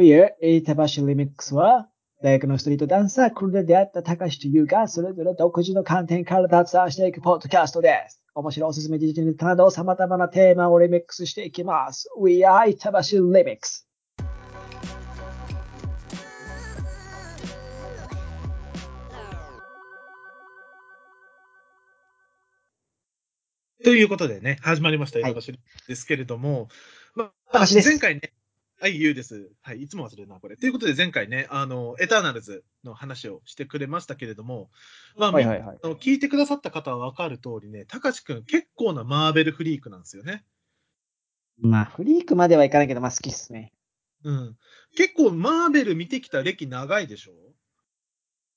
Where 板橋リミックスは大学のストリートダンサークルで出会った高橋と優がそれぞれ独自の観点から脱サーしていくポッドキャストです。面白いおすすめ時事ネタなど様々なテーマをリミックスしていきます。We are 板橋リミックス。ということでね、始まりました板橋ですけれども、前回ね、ゆうです。はい、いつも忘れるな、これ。ということで、前回ね、エターナルズの話をしてくれましたけれども、聞いてくださった方は分かる通りね、たかしくん、結構なマーベルフリークなんですよね。まあ、フリークまではいかないけど、まあ、好きっすね。うん。結構、マーベル見てきた歴長いでしょ？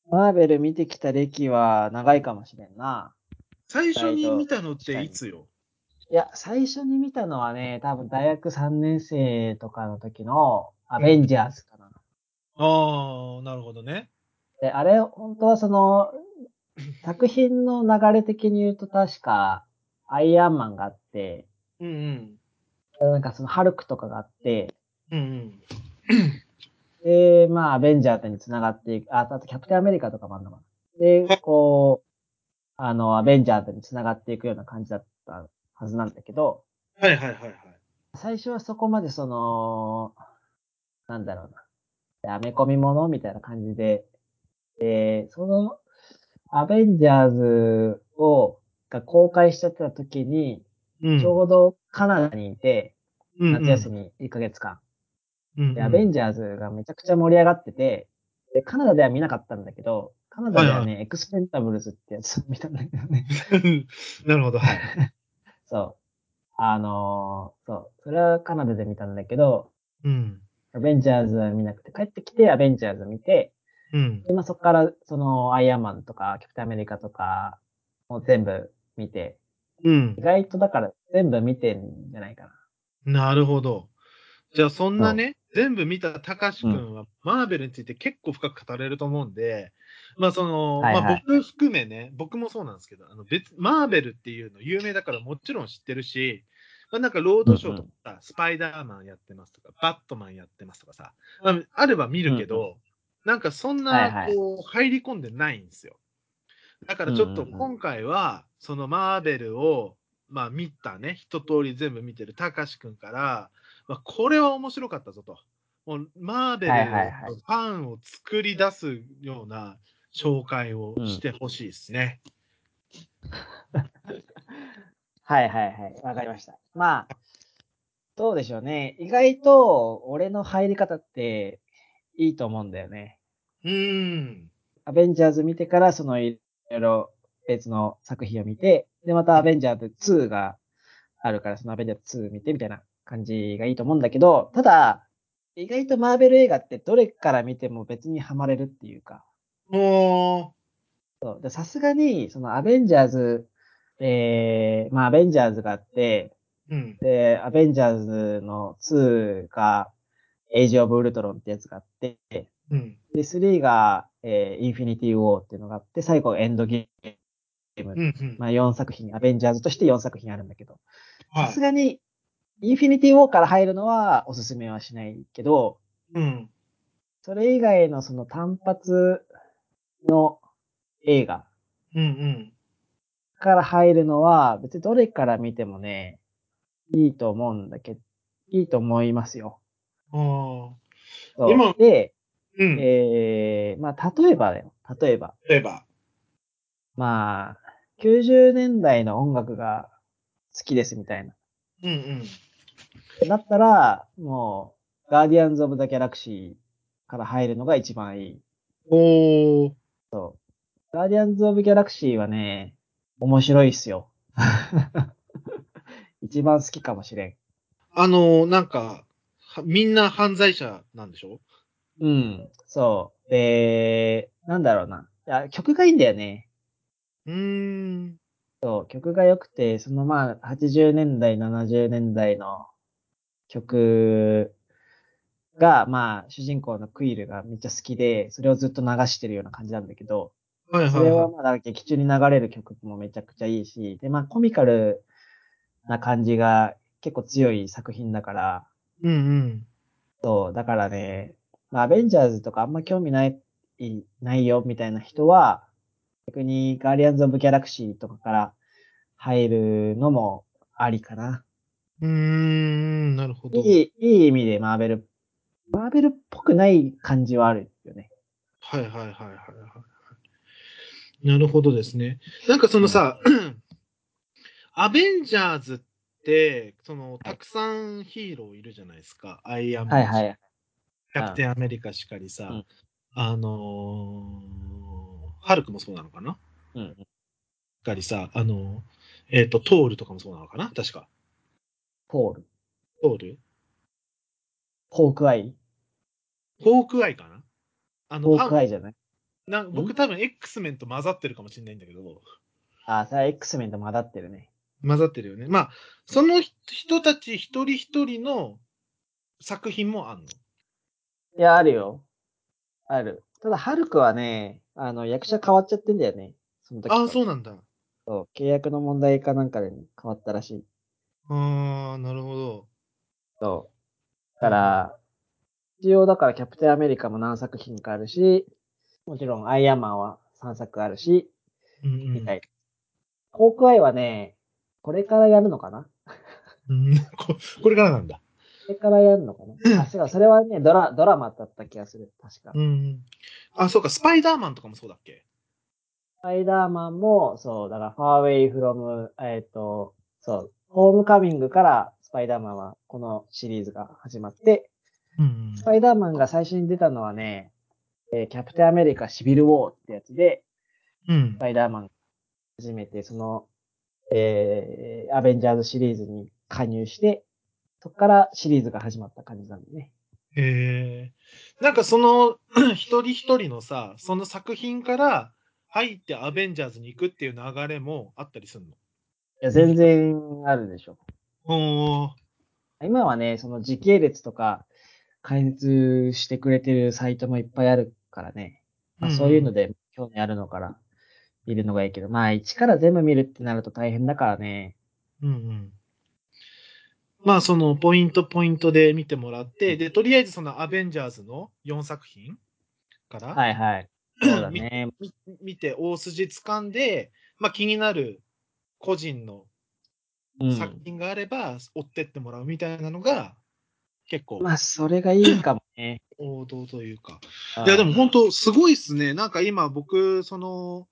マーベル見てきた歴は長いかもしれんな。最初に見たのっていつよ？いや、最初に見たのはね、多分大学3年生とかの時のアベンジャーズかな。ああ、なるほどね。で、あれ、本当はその、作品の流れ的に言うと確か、アイアンマンがあって、うんうん。なんかそのハルクとかがあって、うんうん。で、まあ、アベンジャーズに繋がっていく、あとキャプテンアメリカとかもあるのかな。で、こう、アベンジャーズに繋がっていくような感じだった。はずなんだけど、はいはいはいはい。最初はそこまでその、なんだろうな、アメコミものみたいな感じで、その、アベンジャーズが公開しちゃった時に、うん、ちょうどカナダにいて、夏休み1ヶ月間、うんうんで。アベンジャーズがめちゃくちゃ盛り上がってて、でカナダでは見なかったんだけど、カナダではね、はいはい、エクスペンタブルズってやつを見たんだけどね。なるほど、はい。そう。それはカナダで見たんだけど、うん。アベンジャーズは見なくて、帰ってきてアベンジャーズ見て、うん。で、まあ、そこから、その、アイアンマンとか、キャプテンアメリカとか、もう全部見て、うん。意外とだから、全部見てんじゃないかな。なるほど。じゃあ、そんなね、全部見たたかしくんは、うん、マーベルについて結構深く語れると思うんで、まあその、はいはい、まあ僕含めね、僕もそうなんですけど、マーベルっていうの有名だからもちろん知ってるし、まあなんかロードショーとかさ、うんうん、スパイダーマンやってますとか、バットマンやってますとかさ、まあ、あれば見るけど、うんうん、なんかそんなこう入り込んでないんですよ。だからちょっと今回は、そのマーベルを、まあ見たね、一通り全部見てるたかしくんから、まあ、これは面白かったぞと。もうマーベルのファンを作り出すような紹介をしてほしいですね。はいはいはい。わかりました。まあ、どうでしょうね。意外と俺の入り方っていいと思うんだよね。アベンジャーズ見てから、そのいろいろ別の作品を見て、で、またアベンジャーズ2があるから、そのアベンジャーズ2見てみたいな感じがいいと思うんだけど、ただ、意外とマーベル映画ってどれから見ても別にハマれるっていうか。そう。で、さすがに、そのアベンジャーズ、まあアベンジャーズがあって、うん、で、アベンジャーズの2が、エイジ・オブ・ウルトロンってやつがあって、うん、で、3が、インフィニティ・ウォーっていうのがあって、最後エンドゲーム。うんうん、まあ4作品、アベンジャーズとして4作品あるんだけど、さすがに、インフィニティ・ウォーから入るのはおすすめはしないけど、うん、それ以外のその単発の映画から入るのは別にどれから見てもね、いいと思いますよ。で、うん、まあ例えばだよ、例えば。まあ、90年代の音楽が好きですみたいな。うんうん。だったら、もう、ガーディアンズ・オブ・ザ・ギャラクシーから入るのが一番いい。そう。ガーディアンズ・オブ・ギャラクシーはね、面白いっすよ。一番好きかもしれん。なんか、みんな犯罪者なんでしょ？うん、そう。で、なんだろうな。いや、曲がいいんだよね。そう、曲が良くて、そのまあ、80年代、70年代の曲が、まあ、主人公のクイールがめっちゃ好きで、それをずっと流してるような感じなんだけど、はいはいはい、それはまだ劇中に流れる曲もめちゃくちゃいいし、で、まあ、コミカルな感じが結構強い作品だから、うんうん。そう、だからね、まあ、アベンジャーズとかあんま興味ないよみたいな人は、逆にガーディアンズ・オブ・ギャラクシーとかから入るのもありかな。なるほど。いい意味でマーベルっぽくない感じはあるよね。はいはいはいはい、はい。なるほどですね。なんかそのさ、アベンジャーズって、その、たくさんヒーローいるじゃないですか。アイアンマン、はいはい、キャプテンアメリカしかりさ、うん、ハルクもそうなのかな、うん、しっかりさ、トールとかもそうなのかな確か。トールホークアイかなホークアイじゃない僕多分 X-Men と混ざってるかもしれないんだけど。あ、それは X-Men と混ざってるね。混ざってるよね。まあ、その人たち一人一人の作品もあんの？いや、あるよ。ある。ただ、ハルクはね、役者変わっちゃってんだよね。その時。ああ、そうなんだ。そう、契約の問題かなんかで、ね、変わったらしい。ああ、なるほど。そう。だから、一応だからキャプテンアメリカも何作品かあるし、もちろんアイアンマンは3作あるし、みたい。ホークアイはね、これからやるのかなこれからなんだ。これからやるのかなあ、違う、それはね、ドラマだった気がする、確か。あ、そうか、スパイダーマンとかもそうだっけ？スパイダーマンも、そう、だから、ファーウェイフロム、そう、ホームカミングからスパイダーマンはこのシリーズが始まって、スパイダーマンが最初に出たのはね、キャプテンアメリカシビルウォーってやつで、スパイダーマンが初めてその、アベンジャーズシリーズに加入して、そこからシリーズが始まった感じなんだね。なんかその一人一人のさ、その作品から入ってアベンジャーズに行くっていう流れもあったりするの？いや全然あるでしょ。今はね、その時系列とか解説してくれてるサイトもいっぱいあるからね。まあ、そういうので興味あるのから見るのがいいけど、まあ一から全部見るってなると大変だからね。まあそのポイントで見てもらって、で、とりあえずそのアベンジャーズの4作品から、はいはい。そうだね。見て大筋掴んで、まあ気になる個人の作品があれば追ってってもらうみたいなのが結構、まあそれがいいかもね、王道というか。いやでも本当すごいっすね。なんか今僕その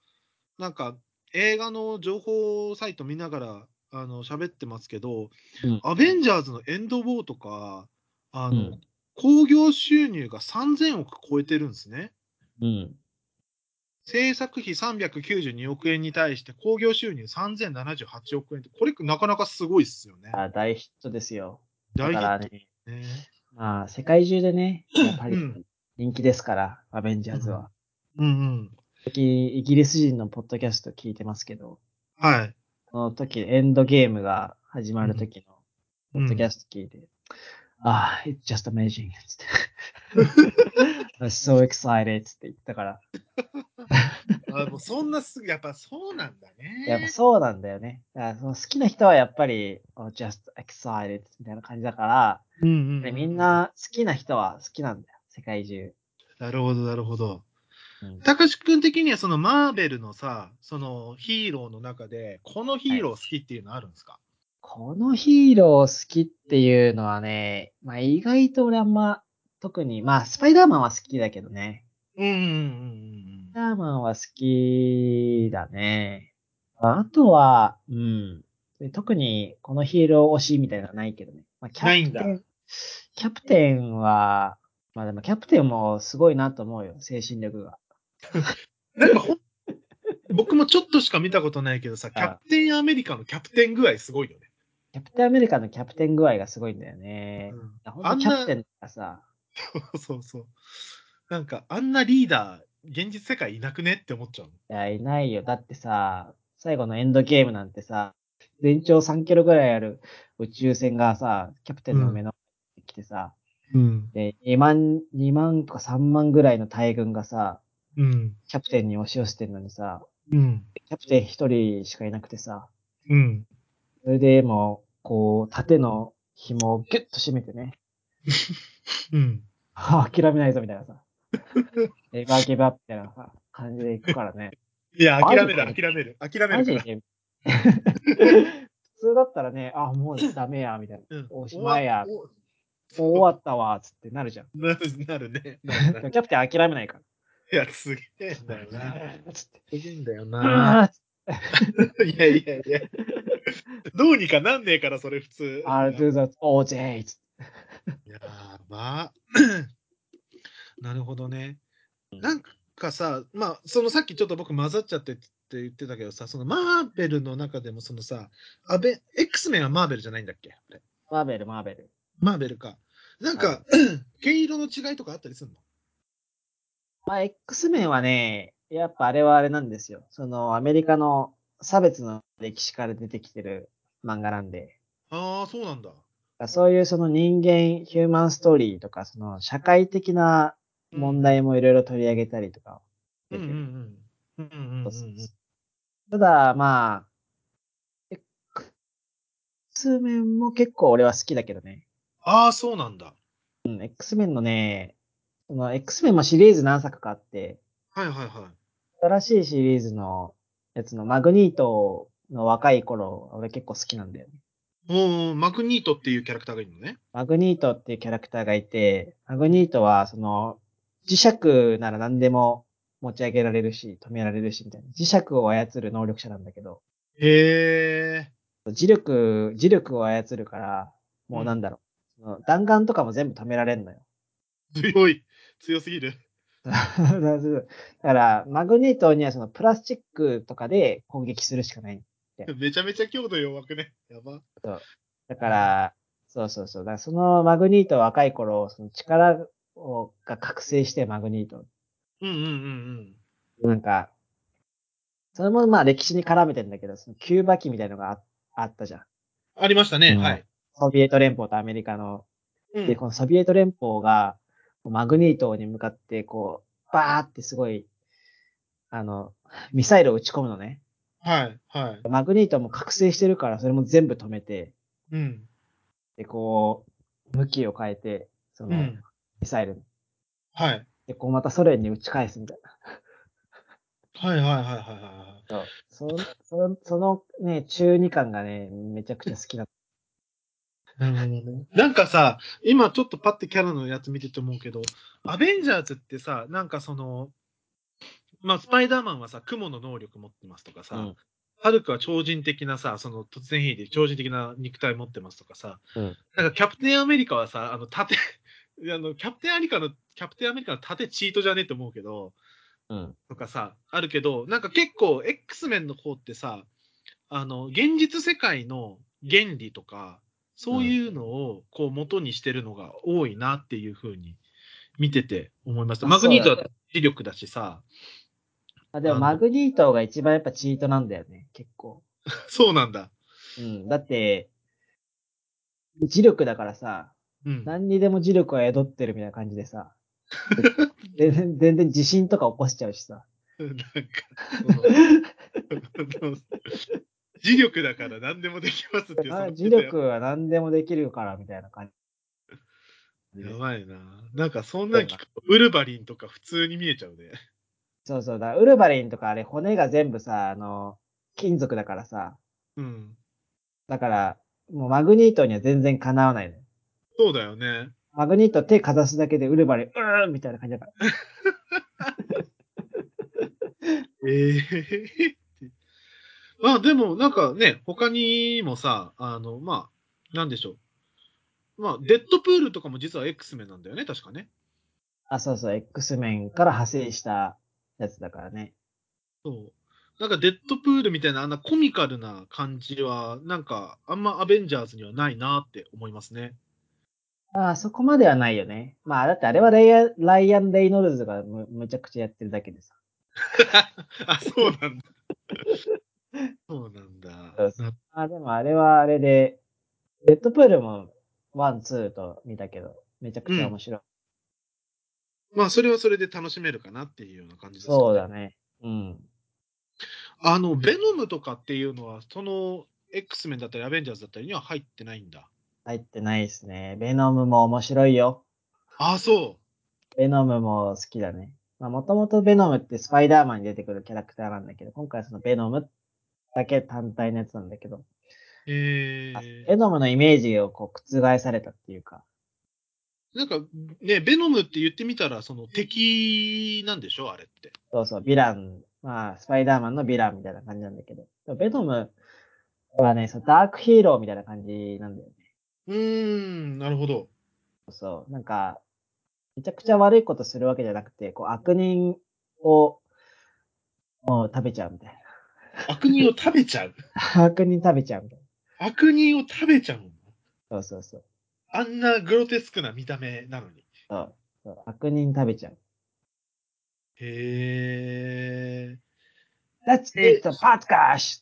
なんか映画の情報サイト見ながら喋ってますけど、アベンジャーズのエンドウォーとか興行収入が3000億超えてるんですね。制作費392億円に対して興行収入3078億円って、これなかなかすごいっすよね。あ、大ヒットですよ。大ヒットですね。まあ、世界中でね、やっぱり人気ですから、アベンジャーズは。イギリス人のポッドキャスト聞いてますけど、はい。その時、エンドゲームが始まる時のポッドキャスト聞いて、ああ、it's just amazing って。I'm so excited って言ったから。あ、もうそんなすぐ、やっぱそうなんだね。やっぱそうなんだよね。だその好きな人はやっぱり、just excited みたいな感じだから、で、みんな好きな人は好きなんだよ、世界中。なるほど、なるほど。たかしくん的にはそのマーベルのさ、そのヒーローの中で、このヒーロー好きっていうのあるんですか？はい、このヒーロー好きっていうのはね、まあ意外と俺あんま、特に、まあ、スパイダーマンは好きだけどね。スパイダーマンは好きだね。あとは、特に、このヒーロー推しみたいなのはないけどね。まあ、キャプテンは、まあでもキャプテンもすごいなと思うよ、精神力が。なんか僕もちょっとしか見たことないけどさ、キャプテンアメリカのキャプテン具合すごいよね。キャプテンアメリカのキャプテン具合がすごいんだよね。本当キャプテンがさ、そう。なんか、あんなリーダー、現実世界いなくねって思っちゃう。いや、いないよ。だってさ、最後のエンドゲームなんてさ、全長3キロぐらいある宇宙船がさ、キャプテンの目の前に来てさ、で、2万とか3万ぐらいの大軍がさ、キャプテンに押し寄せてるのにさ、キャプテン一人しかいなくてさ、それでもう、こう、縦の紐をギュッと締めてね、うん。諦めないぞみたいなさ。エバーギブアップみたいなさ、感じでいくからね。いや、諦める。普通だったらね、あ、もうダメや、みたいな。うん、おしまいや。終わったわ、つってなるじゃん。なるね。キャプテン諦めないから。いや、すげえんだよな。いや。どうにかなんねえから、それ普通。I'll do that all day. やば。なるほどね。なんかさ、まあ、そのさっきちょっと僕混ざっちゃってって言ってたけどさ、そのマーベルの中でもそのさ、X-Men はマーベルじゃないんだっけ？マーベル。マーベルか。なんか、毛色の違いとかあったりするの？まあ、X-Men はね、やっぱあれはあれなんですよ。その、アメリカの差別の歴史から出てきてる漫画なんで。ああ、そうなんだ。そういうその人間、ヒューマンストーリーとか、その社会的な問題もいろいろ取り上げたりとか。ただ、まあ、X-Men も結構俺は好きだけどね。ああ、そうなんだ。うん、X-Men のね、その X-Men もシリーズ何作かあって、はい。新しいシリーズのやつのマグニートの若い頃、俺結構好きなんだよね。マグニートっていうキャラクターがいるのね。マグニートっていうキャラクターがいて、マグニートはその磁石なら何でも持ち上げられるし、止められるしみたいな。磁石を操る能力者なんだけど。へー。磁力を操るから、もうなんだろう。弾丸とかも全部止められんのよ。強すぎる。だから、マグニートにはそのプラスチックとかで攻撃するしかないって。めちゃめちゃ強度弱くね。やば。そう。だから、そう。だからそのマグニート若い頃、その力をが覚醒してマグニート。なんか、それもまあ歴史に絡めてんだけど、そのキューバ機みたいなのが あったじゃん。ありましたね。はい。ソビエト連邦とアメリカの、で、このソビエト連邦が、マグニートに向かって、こう、バーってすごい、ミサイルを撃ち込むのね。はい。マグニートも覚醒してるから、それも全部止めて、で、こう、向きを変えて、その、ミサイル。はい。で、こう、またソ連に撃ち返すみたいな。はい。そのね、中二感がね、めちゃくちゃ好きだった。なんかさ、今ちょっとパッてキャラのやつ見てて思うけど、アベンジャーズってさ、なんかその、まあ、スパイダーマンはさ、雲の能力持ってますとかさ、ハルクは超人的なさ、その突然変異で超人的な肉体持ってますとかさ、なんかキャプテンアメリカはさ、キャプテンアメリカの盾チートじゃねえと思うけど、とかさ、あるけど、なんか結構 X-Men の方ってさ、現実世界の原理とか、そういうのをこう元にしてるのが多いなっていうふうに見てて思いました。マグニートは磁力だしさ。あ、でもマグニートが一番やっぱチートなんだよね、結構。そうなんだ。うん。だって、磁力だからさ、何にでも磁力を宿ってるみたいな感じでさ、全然地震とか起こしちゃうしさ。なんか、磁力だから何でもできますって。磁力は何でもできるからみたいな感じ。やばいな。なんかそんな聞くとウルバリンとか普通に見えちゃうね。そうだ。ウルバリンとかあれ骨が全部さ、金属だからさ。だから、もうマグニートには全然かなわないね。そうだよね。マグニート手かざすだけでウルバリン、みたいな感じだから。まあでもなんかね、他にもさ、まあ、なんでしょう。まあ、デッドプールとかも実は X-Men なんだよね、確かね。あ、そう、X-Men から派生したやつだからね。そう。なんかデッドプールみたいな、あんなコミカルな感じは、なんかあんまアベンジャーズにはないなって思いますね。あそこまではないよね。まあ、だってあれはライアン・レイノルズがむちゃくちゃやってるだけでさ。あ、そうなんだ。そうなんだ。あ、でもあれはあれで、デッドプールもワン、ツーと見たけど、めちゃくちゃ面白い。まあ、それはそれで楽しめるかなっていうような感じですかね。そうだね。ベノムとかっていうのは、その X-Men だったり、アベンジャーズだったりには入ってないんだ。入ってないですね。ベノムも面白いよ。あ、そう。ベノムも好きだね。まあ、もともとベノムってスパイダーマンに出てくるキャラクターなんだけど、今回はそのベノムだけ単体のやつなんだけど、ベノムのイメージをこう覆されたっていうか。なんかね、ベノムって言ってみたら、その敵なんでしょあれって。そうそう、ヴィラン。まあ、スパイダーマンのヴィランみたいな感じなんだけど。ベノムはね、ダークヒーローみたいな感じなんだよね。なるほど。そう、なんか、めちゃくちゃ悪いことするわけじゃなくて、こう、悪人を、もう食べちゃうみたいな。悪人を食べちゃう悪人食べちゃうみたいな。悪人を食べちゃう。そうそうそう。あんなグロテスクな見た目なのに。そう。そう悪人食べちゃう。へぇー。That's it, podcast!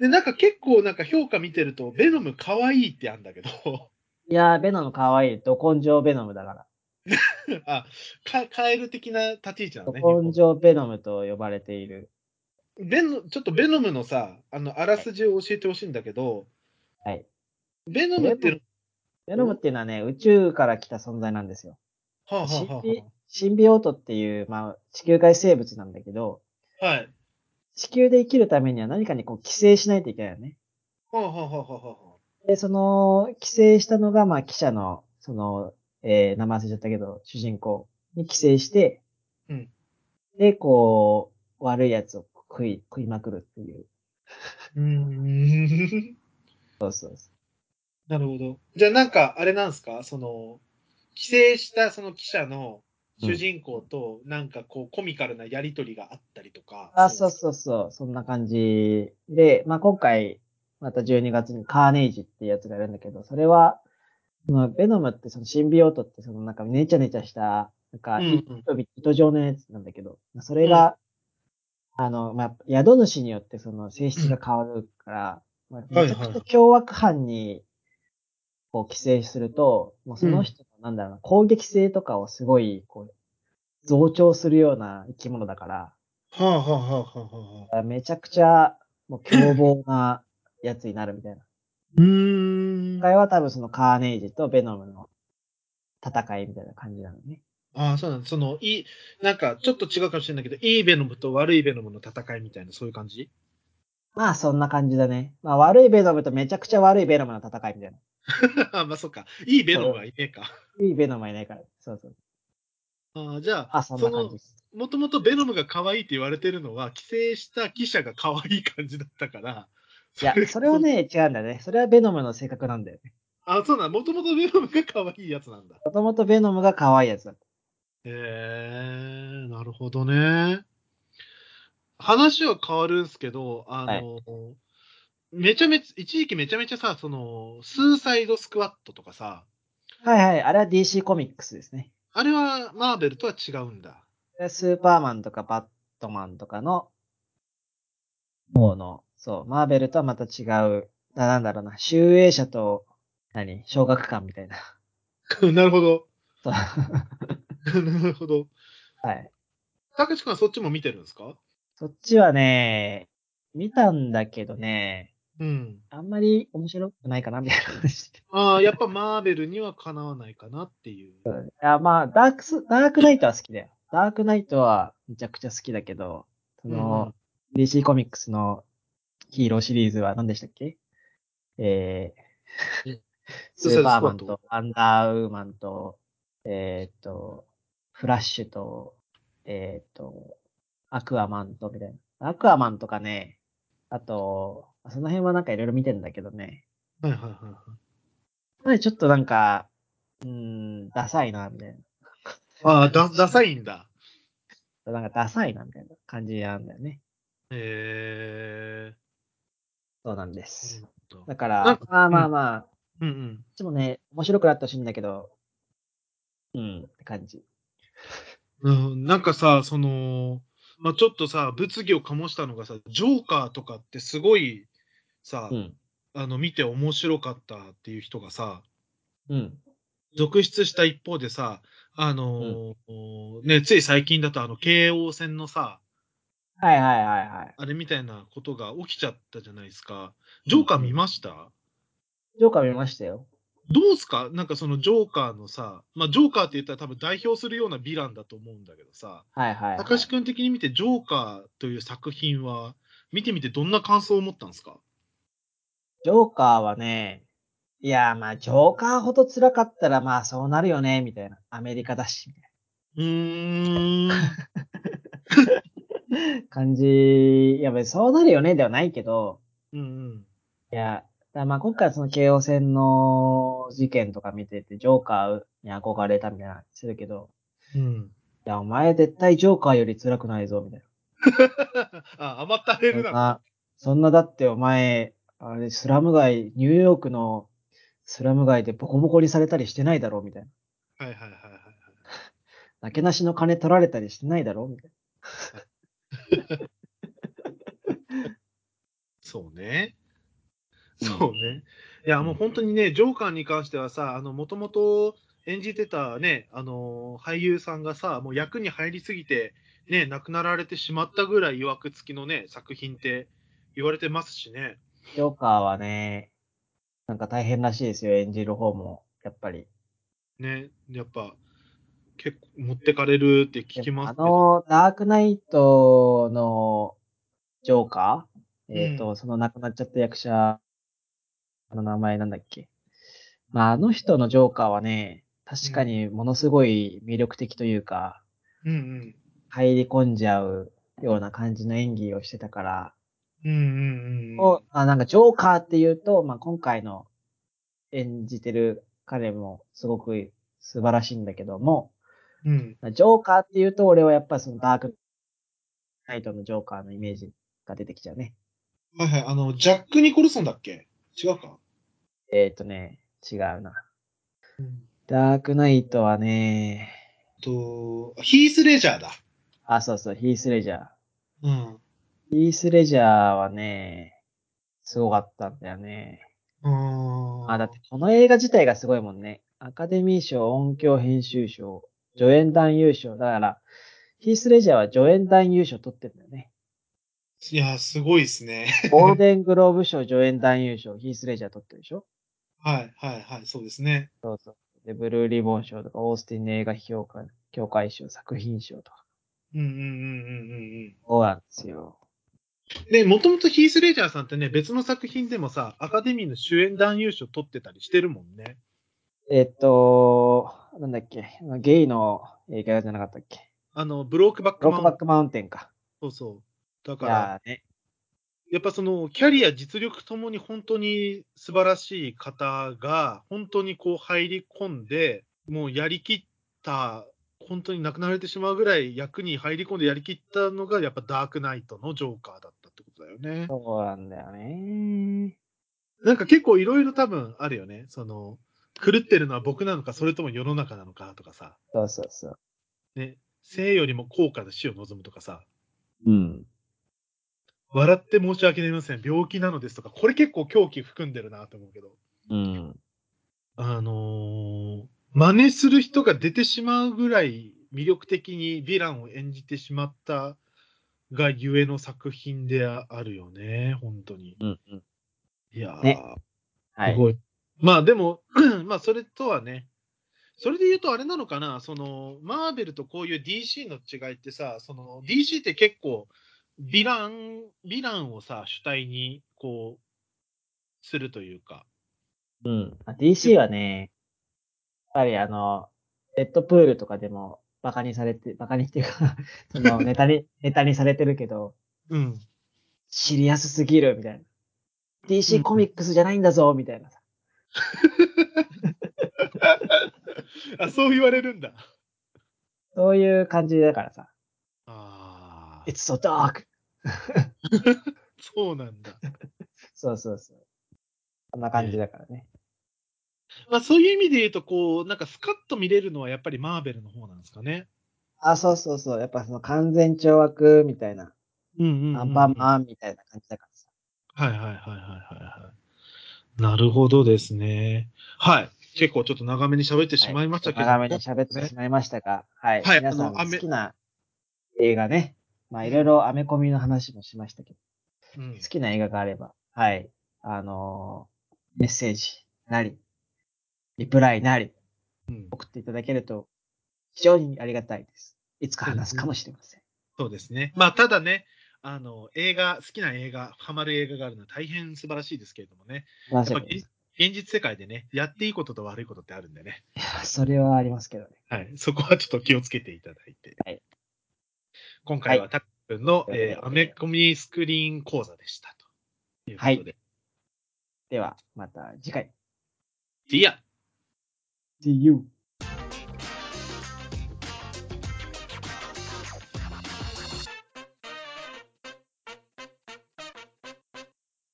で、なんか結構なんか評価見てると、ベノム可愛いってあるんだけど。いやー、ベノム可愛い。ど根性ベノムだから。あ、カエル的な立ち位置なのね。ど根性ベノムと呼ばれている。ちょっとベノムのさ、あらすじを教えてほしいんだけど、はい。ベノムっていうのはね、宇宙から来た存在なんですよ。はあはあはあ、シンビオートっていう、まあ、地球外生物なんだけど、はい、地球で生きるためには何かにこう寄生しないといけないよね。はあはあはあはあ、で、その寄生したのが、まあ、記者の、その、名前忘れちゃったけど、主人公に寄生して、うん、で、こう、悪いやつを食いまくるっていう。そうそうそう。なるほど。じゃあなんか、あれなんですかその、寄生したその記者の主人公となんかこうコミカルなやりとりがあったりとか。うん、あ、そうそうそう。そんな感じで、まあ今回また12月にカーネイジっていうやつがいるんだけど、それは、まあ、ベノムってそのシンビオートってそのなんかネチャネチャした、なんか糸状のやつなんだけど、それが、まあ宿主によってその性質が変わるから、まあ、めちゃくちゃ凶悪犯にこう寄生すると、もうその人、なんだろうな、攻撃性とかをすごい、こう、増長するような生き物だから。はあはあはあはあ。めちゃくちゃ、もう凶暴なやつになるみたいな。今回は多分そのカーネイジとベノムの戦いみたいな感じなのね。ああ、そうなんだ。その、なんかちょっと違うかもしれないけど、いいベノムと悪いベノムの戦いみたいな、そういう感じ？まあそんな感じだね。まあ悪いベノムとめちゃくちゃ悪いベノムの戦いみたいな。まあそっか。いいベノムはいねえか。いいベノムはいないから。そうそう。あ、じゃあ、その、もともとベノムが可愛いって言われてるのは、寄生した記者が可愛い感じだったから。いや、それはね、違うんだね。それはベノムの性格なんだよね。あ、そうなんだ。もともとベノムが可愛いやつなんだ。もともとベノムが可愛いやつだった。なるほどね。話は変わるんすけど、はい、一時期めちゃめちゃさ、その、スーサイドスクワットとかさ。はいはい、あれは DC コミックスですね。あれはマーベルとは違うんだ。スーパーマンとかバットマンとかの、そう、マーベルとはまた違う、なんだろうな、集英社と、小学館みたいな。なるほど。なるほど。はい。たけし君はそっちも見てるんですか？そっちはね、見たんだけどね、うん。あんまり面白くないかなみたいな話。ああ、やっぱマーベルにはかなわないかなっていう。いや、まあ、ダークナイトは好きだよ。ダークナイトはめちゃくちゃ好きだけど、その、DC コミックスのヒーローシリーズは何でしたっけ？スーパーマンとアンダーウーマンと、フラッシュと、アクアマンとみたいな。アクアマンとかね、あと、その辺はなんかいろいろ見てんだけどね。はいはいはいはい。ちょっとなんか、ダサいな、みたいな。ああ、ダサいんだ。なんかダサいな、みたいな感じなんだよね。へえ。そうなんです。だから、まあまあまあ、いつもね、面白くなってほしいんだけど、って感じ。なんかさ、その、まあ、ちょっとさ、物議を醸したのがさ、ジョーカーとかってすごいさ、見て面白かったっていう人がさ、続出した一方でさ、ね、つい最近だと京王線のさ、はいはいはいはい。あれみたいなことが起きちゃったじゃないですか。ジョーカー見ました？ジョーカー見ましたよ。どうすか、なんかそのジョーカーのさ、まあ、ジョーカーって言ったら多分代表するようなヴィランだと思うんだけどさ、はいはいはい、高橋君的に見てジョーカーという作品は見てみてどんな感想を持ったんですか？ジョーカーはね、いやまあジョーカーほど辛かったらまあそうなるよねみたいな、アメリカだしみたいな感じ。いや別にそうなるよねではないけど、うんうん、いやまあ今回その京王線の事件とか見ててジョーカーに憧れたみたいなするけど、うん、いやお前絶対ジョーカーより辛くないぞみたいな。あ、甘ったれるな。そんなだってお前あれスラム街、ニューヨークのスラム街でボコボコにされたりしてないだろうみたいな。はいはいはいはい、はい。なけなしの金取られたりしてないだろうみたいな。そうね。そうね。いや、もう本当にね、ジョーカーに関してはさ、もともと演じてたね、俳優さんがさ、もう役に入りすぎて、ね、亡くなられてしまったぐらい曰く付きのね、作品って言われてますしね。ジョーカーはね、なんか大変らしいですよ、演じる方も、やっぱり。ね、やっぱ、結構持ってかれるって聞きますね。ダークナイトのジョーカー、その亡くなっちゃった役者、名前なんだっけ。まあ、あの人のジョーカーはね、確かにものすごい魅力的というか、うんうん、入り込んじゃうような感じの演技をしてたから、うんうんうん、なんかジョーカーっていうと、まあ、今回の演じてる彼もすごく素晴らしいんだけども、うん、ジョーカーっていうと、俺はやっぱそのダークナイトのジョーカーのイメージが出てきちゃうね。はいはい、ジャック・ニコルソンだっけ？違うか？違うな、うん。ダークナイトはね、ヒース・レジャーだ。あ、そうそう、ヒース・レジャー。うん。ヒース・レジャーはね、すごかったんだよね。だってこの映画自体がすごいもんね。アカデミー賞、音響編集賞、助演男優賞。だから、ヒース・レジャーは助演男優賞取ってるんだよね。いや、すごいですね。ゴールデングローブ賞、助演男優賞、ヒース・レジャー取ってるでしょ？はい、はい、はい、そうですね。そうそう。で、ブルーリボン賞とか、オースティン映画評価協会賞、作品賞とか。そうなんですよ。で、もともとヒース・レジャーさんってね、別の作品でもさ、アカデミーの主演男優賞取ってたりしてるもんね。なんだっけ、ゲイの映画じゃなかったっけ？ブロークバックマウンテン。ブロークバックマウンテンか。そうそう。だからね、やっぱそのキャリア実力ともに本当に素晴らしい方が本当にこう入り込んでもうやりきった、本当に亡くなられてしまうぐらい役に入り込んでやりきったのがやっぱダークナイトのジョーカーだったってことだよね。そうなんだよね。なんか結構いろいろ多分あるよね。その狂ってるのは僕なのかそれとも世の中なのかとかさ。そうそうそう。ね、生よりも高価な死を望むとかさ。うん。笑って申し訳ありません。病気なのですとか、これ結構狂気含んでるなと思うけど。うん。真似する人が出てしまうぐらい魅力的にヴィランを演じてしまったがゆえの作品であるよね、本当に。うんうん。いやー、ね、はい、すごい。まあでも、まあそれとはね、それで言うとあれなのかな、その、マーベルとこういう DC の違いってさ、その DC って結構、ヴィランをさ、主体に、こう、するというか。うん。DC はね、やっぱりデッドプールとかでも、バカにっていうか、その、ネタにされてるけど、うん。シリアスすぎる、みたいな。DC コミックスじゃないんだぞ、みたいなさ。あ、そう言われるんだ。そういう感じだからさ。It's so dark. そうなんだ。そうそうそう。こんな感じだからね。まあそういう意味で言うと、こう、なんかスカッと見れるのはやっぱりマーベルの方なんですかね。あ、そうそうそう。やっぱその完全懲悪みたいな。アンパンマンみたいな感じだからさ。はいはいはいはいはい。なるほどですね。はい。結構ちょっと長めに喋ってしまいましたけど。長めに喋ってしまいましたが、はい。はい、皆さん好きな映画ね。まあいろいろアメコミの話もしましたけど、うん、好きな映画があれば、はい、メッセージなり、リプライなり、送っていただけると非常にありがたいです。いつか話すかもしれません。そうですね。まあ、ただね、映画、好きな映画、ハマる映画があるのは大変素晴らしいですけれどもね。やっぱ現実世界でね、やっていいことと悪いことってあるんでね。いや、それはありますけどね。はい。そこはちょっと気をつけていただいて。はい。今回はたっくんの、アメコミスクリーン講座でしたということで。はい。では、また次回。See ya! See you!